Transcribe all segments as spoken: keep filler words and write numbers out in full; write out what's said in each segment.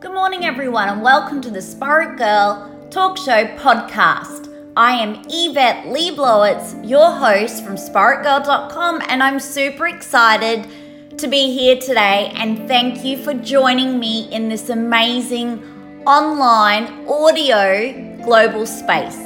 Good morning, everyone, and welcome to the Spirit Girl Talk Show podcast. I am Yvette Le Blowitz, your host from spirit girl dot com, and I'm super excited to be here today, and thank you for joining me in this amazing online audio global space.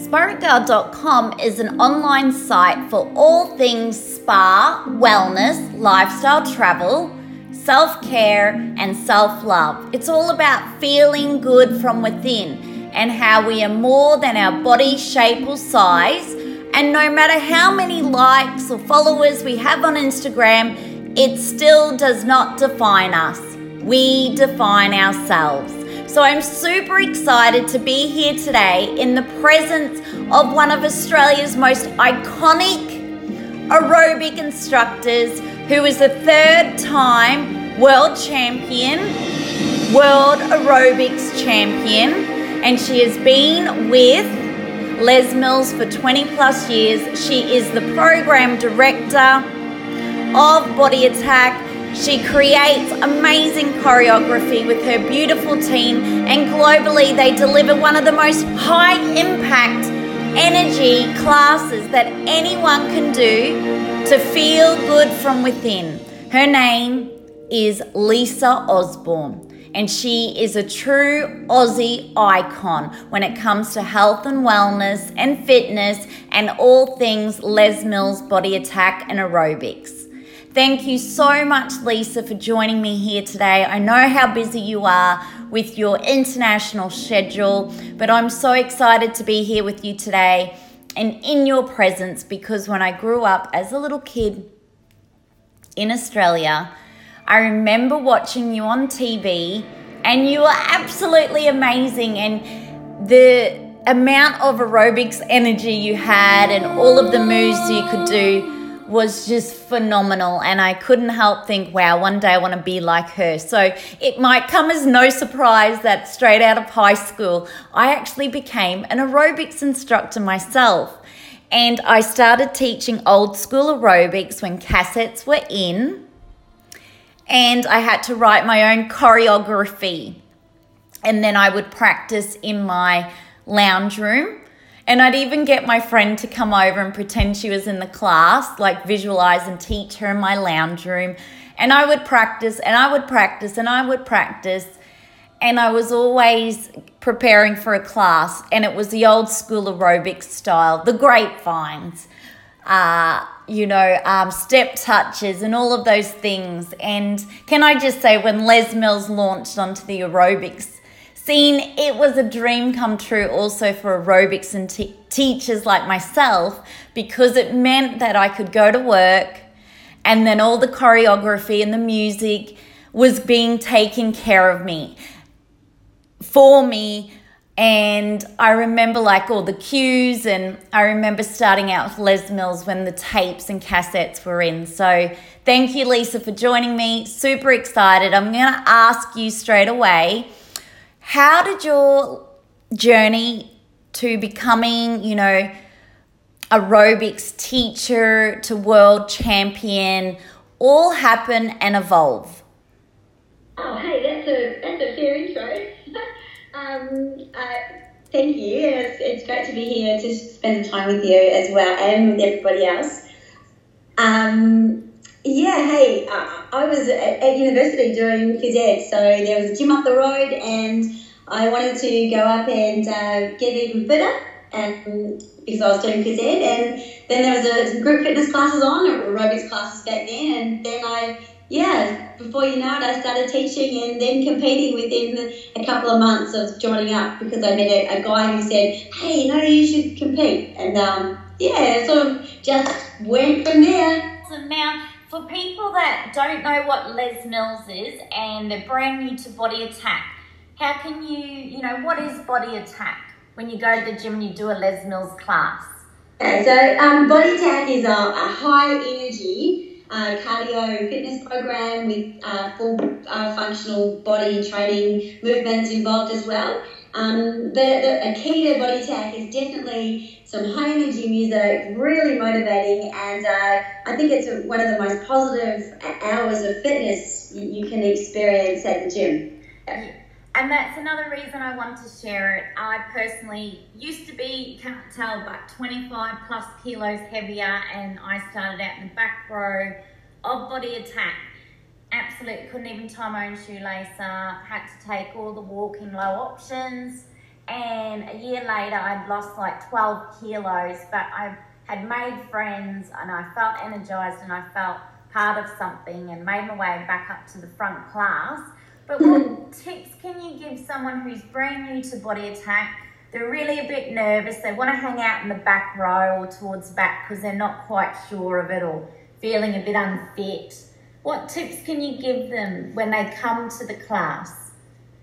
spirit girl dot com is an online site for all things spa, wellness, lifestyle, travel, self-care, and self-love. It's all about feeling good from within and how we are more than our body shape or size. And no matter how many likes or followers we have on Instagram, it still does not define us. We define ourselves. So I'm super excited to be here today in the presence of one of Australia's most iconic aerobic instructors, who is a third time world champion, world aerobics champion, and she has been with Les Mills for twenty plus years. She is the program director of Body Attack. She creates amazing choreography with her beautiful team, and globally they deliver one of the most high impact energy classes that anyone can do to feel good from within. Her name is Lisa Osborne, and she is a true Aussie icon when it comes to health and wellness and fitness and all things Les Mills Body Attack and aerobics. Thank you so much, Lisa, for joining me here today. I know how busy you are with your international schedule, but I'm so excited to be here with you today and in your presence, because when I grew up as a little kid in Australia, I remember watching you on T V, and you were absolutely amazing, and the amount of aerobics energy you had and all of the moves you could do was just phenomenal, and I couldn't help think, wow, one day I want to be like her. So it might come as no surprise that straight out of high school, I actually became an aerobics instructor myself. And I started teaching old school aerobics when cassettes were in, and I had to write my own choreography. And then I would practice in my lounge room. And I'd even get my friend to come over and pretend she was in the class, like visualize and teach her in my lounge room. And I would practice and I would practice and I would practice. And I was always preparing for a class, and it was the old school aerobics style, the grapevines, uh, you know, um, step touches and all of those things. And can I just say, when Les Mills launched onto the aerobics scene, it was a dream come true also for aerobics and te- teachers like myself, because it meant that I could go to work and then all the choreography and the music was being taken care of me, for me. And I remember like all the cues, and I remember starting out with Les Mills when the tapes and cassettes were in. So thank you, Lisa, for joining me. Super excited. I'm going to ask you straight away, how did your journey to becoming, you know, aerobics teacher to world champion all happen and evolve? Oh, hey, that's a that's a fair intro. um, uh, thank you. It's, it's great to be here to spend time with you as well, and with everybody else. Um. Yeah, hey, uh, I was at, at university doing phys ed, so there was a gym up the road, and I wanted to go up and uh, get even fitter, and because I was doing phys ed, and then there was a, some group fitness classes on, aerobics classes back then, and then I, yeah, before you know it, I started teaching and then competing within a couple of months of joining up, because I met a, a guy who said, hey, you know, you should compete, and um, yeah, sort of just went from there. So now, for people that don't know what Les Mills is and they're brand new to Body Attack, how can you, you know, what is Body Attack when you go to the gym and you do a Les Mills class? Okay, so um, Body Attack is a, a high-energy uh, cardio fitness program with uh, full uh, functional body training movements involved as well. Um, the, the, a key to Body Attack is definitely some high-energy music, really motivating, and uh, I think it's a, one of the most positive hours of fitness you, you can experience at the gym. And that's another reason I want to share it. I personally used to be, you can't tell, but twenty-five plus kilos heavier, and I started out in the back row of Body Attack. Absolutely couldn't even tie my own shoelace up, had to take all the walking low options, and a year later I'd lost like twelve kilos, but I had made friends and I felt energized and I felt part of something and made my way back up to the front class. But what tips can you give someone who's brand new to Body Attack? They're really a bit nervous. They want to hang out in the back row or towards the back because they're not quite sure of it or feeling a bit unfit. What tips can you give them when they come to the class?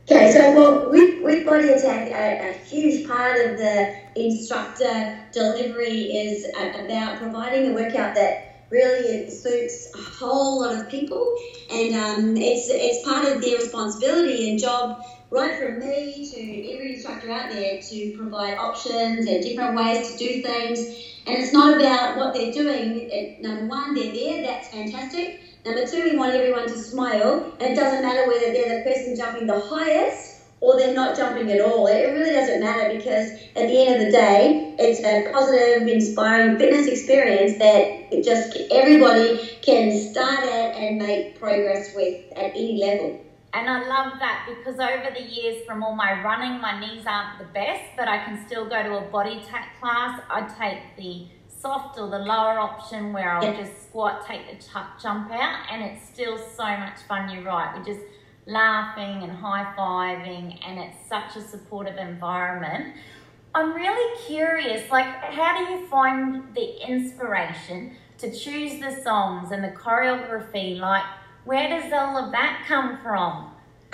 Okay, so well, with, with Body Attack, a, a huge part of the instructor delivery is about providing a workout that really suits a whole lot of people, and um, it's it's part of their responsibility and job, right from me to every instructor out there, to provide options and different ways to do things. And it's not about what they're doing. It, number one, they're there, that's fantastic. Number two, we want everyone to smile, and it doesn't matter whether they're the person jumping the highest or they're not jumping at all. It really doesn't matter, because at the end of the day, it's a positive, inspiring fitness experience that just everybody can start at and make progress with at any level. And I love that, because over the years from all my running, my knees aren't the best, but I can still go to a Body Attack class. I take the soft or the lower option where I'll yeah. just squat, take the tuck jump out, and it's still so much fun, you're right. We just laughing and high-fiving, and it's such a supportive environment. I'm really curious, like, how do you find the inspiration to choose the songs and the choreography? Like, where does all of that come from? Um,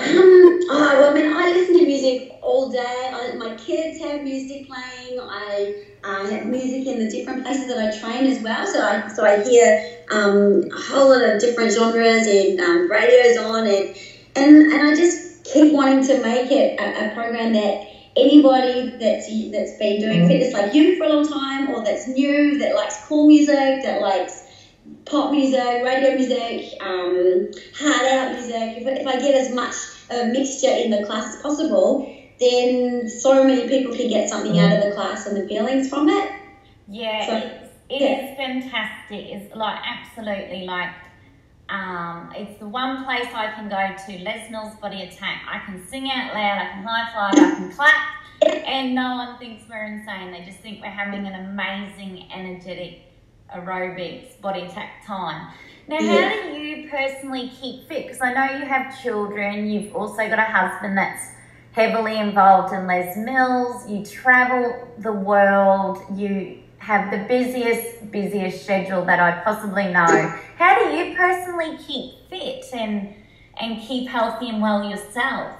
oh, well, I mean, I listen to music all day. I, my kids have music playing. I uh, have music in the different places that I train as well. So I so I hear um, a whole lot of different genres, and um, radio's on, and And and I just keep wanting to make it a, a program that anybody that's that's been doing fitness like you for a long time, or that's new, that likes cool music, that likes pop music, radio music, um, hard out music. If, if I get as much of a mixture in the class as possible, then so many people can get something out of the class and the feelings from it. Yeah, so, it's, it yeah. is fantastic. It's like absolutely like. Um, it's the one place I can go to, Les Mills Body Attack. I can sing out loud, I can high-five, I can clap, and no one thinks we're insane. They just think we're having an amazing, energetic aerobics Body Attack time. Now, yeah. how do you personally keep fit? Because I know you have children. You've also got a husband that's heavily involved in Les Mills. You travel the world. You have the busiest, busiest schedule that I possibly know. How do you personally keep fit and and keep healthy and well yourself?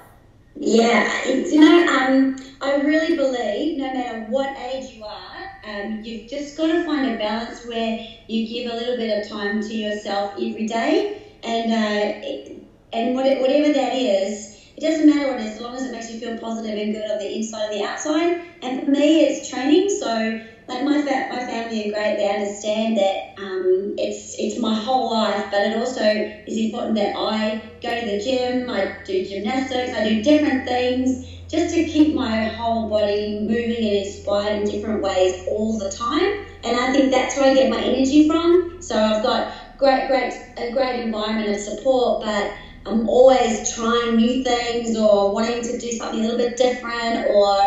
Yeah, it's, you know, um, I really believe no matter what age you are, um, you've just got to find a balance where you give a little bit of time to yourself every day, and uh, it, and whatever that is, it doesn't matter what it is, as long as it makes you feel positive and good on the inside and the outside. And for me, it's training, so. Like my fa- my family are great. They understand that um, it's it's my whole life, but it also is important that I go to the gym, I do gymnastics, I do different things just to keep my whole body moving and inspired in different ways all the time. And I think that's where I get my energy from. So I've got great, great, a great environment of support, but I'm always trying new things or wanting to do something a little bit different, or.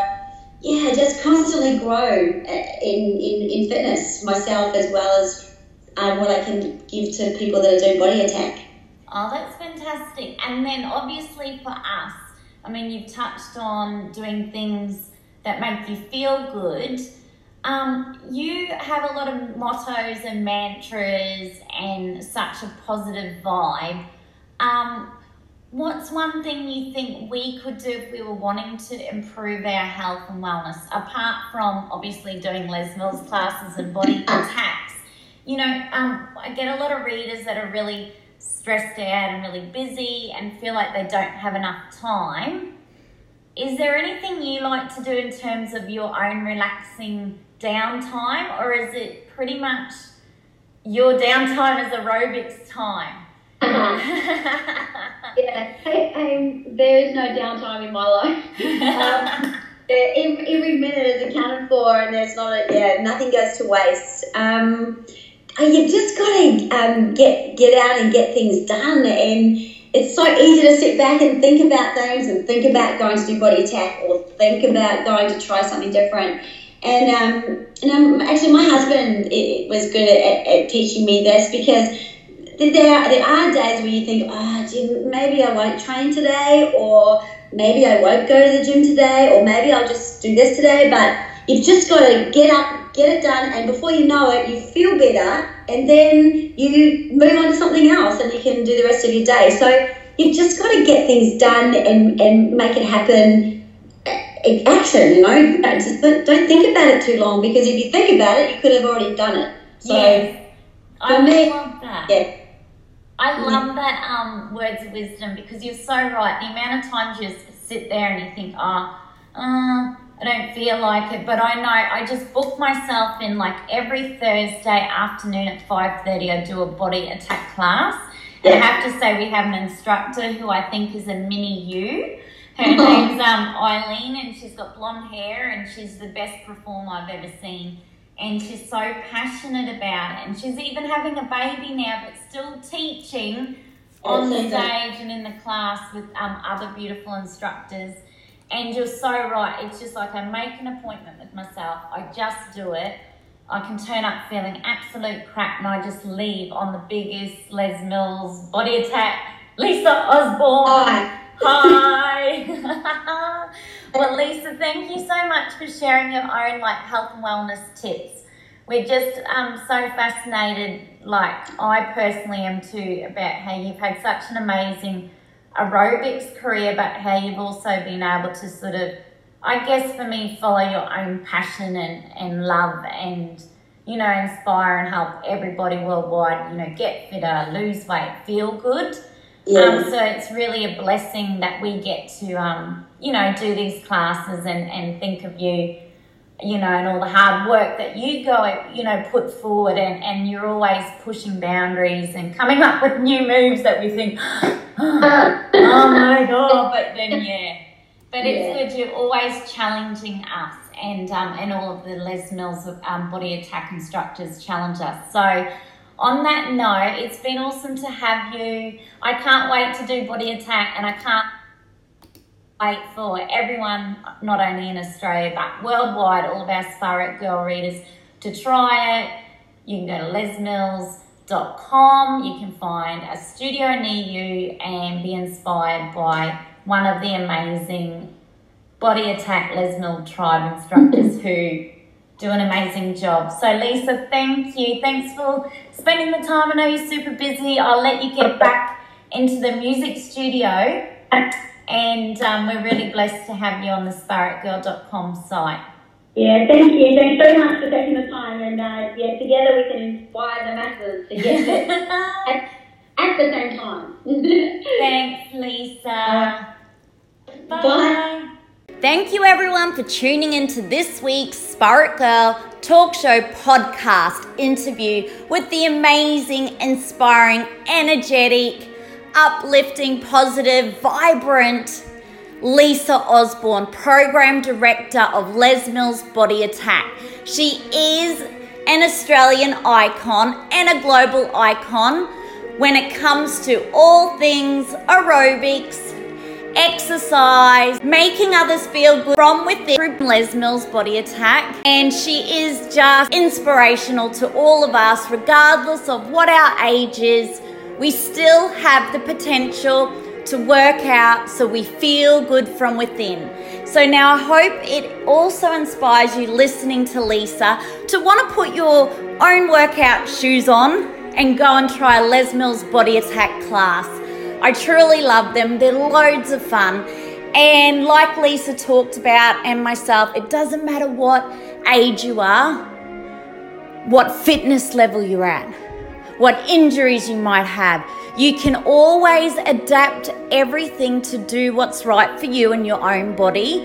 Yeah, just constantly grow in, in, in fitness myself, as well as um, what I can give to people that are doing Body Attack. Oh, that's fantastic. And then obviously for us, I mean, you've touched on doing things that make you feel good. Um, you have a lot of mottos and mantras and such a positive vibe. Um, What's one thing you think we could do if we were wanting to improve our health and wellness, apart from obviously doing Les Mills classes and Body Attacks? You know, um, I get a lot of readers that are really stressed out and really busy and feel like they don't have enough time. Is there anything you like to do in terms of your own relaxing downtime, or is it pretty much your downtime is aerobics time? Yeah, I, I'm, there is no downtime in my life. Um, every, every minute is accounted for, and there's not a, yeah, nothing goes to waste. Um, you just gotta um, get get out and get things done, and it's so easy to sit back and think about things, and think about going to do body attack, or think about going to try something different. And um, and um, actually, my husband it, was good at, at teaching me this, because there are, there are days where you think, oh, gee, maybe I won't train today, or maybe I won't go to the gym today, or maybe I'll just do this today. But you've just got to get up, get it done, and before you know it, you feel better, and then you move on to something else, and you can do the rest of your day. So you've just got to get things done and, and make it happen. Action, you know, just don't think about it too long, because if you think about it, you could have already done it. So yes. I me, love that. Yeah. I love yeah. that um, words of wisdom, because you're so right. The amount of times you just sit there and you think, oh, uh, I don't feel like it, but I know I just book myself in, like, every Thursday afternoon at five thirty I do a body attack class. Yeah. And I have to say, we have an instructor who I think is a mini you. Her name's um, Eileen, and she's got blonde hair, and she's the best performer I've ever seen. And she's so passionate about it. And she's even having a baby now, but still teaching on the stage and in the class with um, other beautiful instructors. And you're so right. It's just like I make an appointment with myself. I just do it. I can turn up feeling absolute crap, and I just leave on the biggest Les Mills Body Attack. Lisa Osborne. Oh. Hi. Well, Lisa, thank you so much for sharing your own, like, health and wellness tips. We're just um so fascinated, like I personally am too, about how you've had such an amazing aerobics career, but how you've also been able to sort of, I guess for me, follow your own passion and, and love, and, you know, inspire and help everybody worldwide, you know, get fitter, lose weight, feel good. Yeah. Um, so it's really a blessing that we get to, um, you know, do these classes and, and think of you, you know, and all the hard work that you go, you know, put forward, and, and you're always pushing boundaries and coming up with new moves that we think, oh, oh my God, but then, yeah. But it's yeah. good, you're always challenging us, and um, and all of the Les Mills um, body attack instructors challenge us. So on that note, it's been awesome to have you. I can't wait to do body attack, and I can't wait for everyone, not only in Australia but worldwide, all of our Sparrow Girl readers, to try it. You can go to les mills dot com. You can find a studio near you and be inspired by one of the amazing body attack Les Mills tribe instructors who do an amazing job. So, Lisa, thank you. Thanks for spending the time. I know you're super busy. I'll let you get back into the music studio. And um, we're really blessed to have you on the sparrow girl dot com site. Yeah, thank you. Thanks so much for taking the time. And, uh, yeah, together we can inspire the masses to get it at, at the same time. Thanks, Lisa. Bye. Bye. Thank you, everyone, for tuning into this week's Sparrow Girl Talk Show podcast interview with the amazing, inspiring, energetic, uplifting, positive, vibrant Lisa Osborne, Program Director of Les Mills Body Attack. She is an Australian icon and a global icon when it comes to all things aerobics, exercise, making others feel good from within through Les Mills Body Attack. And she is just inspirational to all of us, regardless of what our age is. We still have the potential to work out so we feel good from within. So now I hope it also inspires you, listening to Lisa, to want to put your own workout shoes on and go and try a Les Mills Body Attack class. I truly love them. They're loads of fun. And like Lisa talked about, and myself, it doesn't matter what age you are, what fitness level you're at, what injuries you might have. You can always adapt everything to do what's right for you and your own body.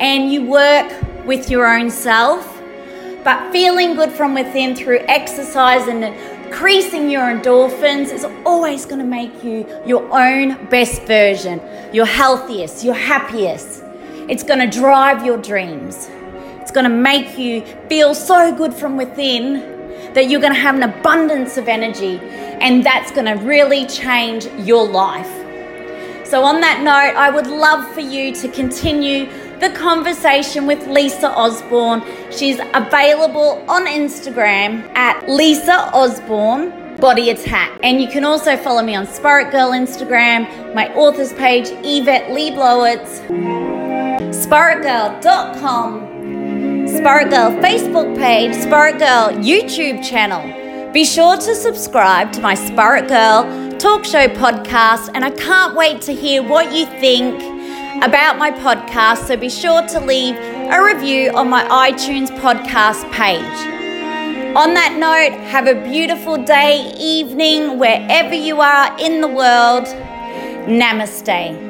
And you work with your own self. But feeling good from within through exercise and increasing your endorphins is always going to make you your own best version, your healthiest, your happiest. It's going to drive your dreams. It's going to make you feel so good from within that you're going to have an abundance of energy, and that's going to really change your life. So on that note, I would love for you to continue the conversation with Lisa Osborne. She's available on Instagram at Lisa Osborne Body Attack. And you can also follow me on Spirit Girl Instagram, my author's page, Yvette Le Blowitz, spirit girl dot com, Spirit Girl Facebook page, Spirit Girl YouTube channel. Be sure to subscribe to my Spirit Girl talk show podcast, and I can't wait to hear what you think about my podcast, so be sure to leave a review on my iTunes podcast page. On that note, have a beautiful day, evening, wherever you are in the world. Namaste.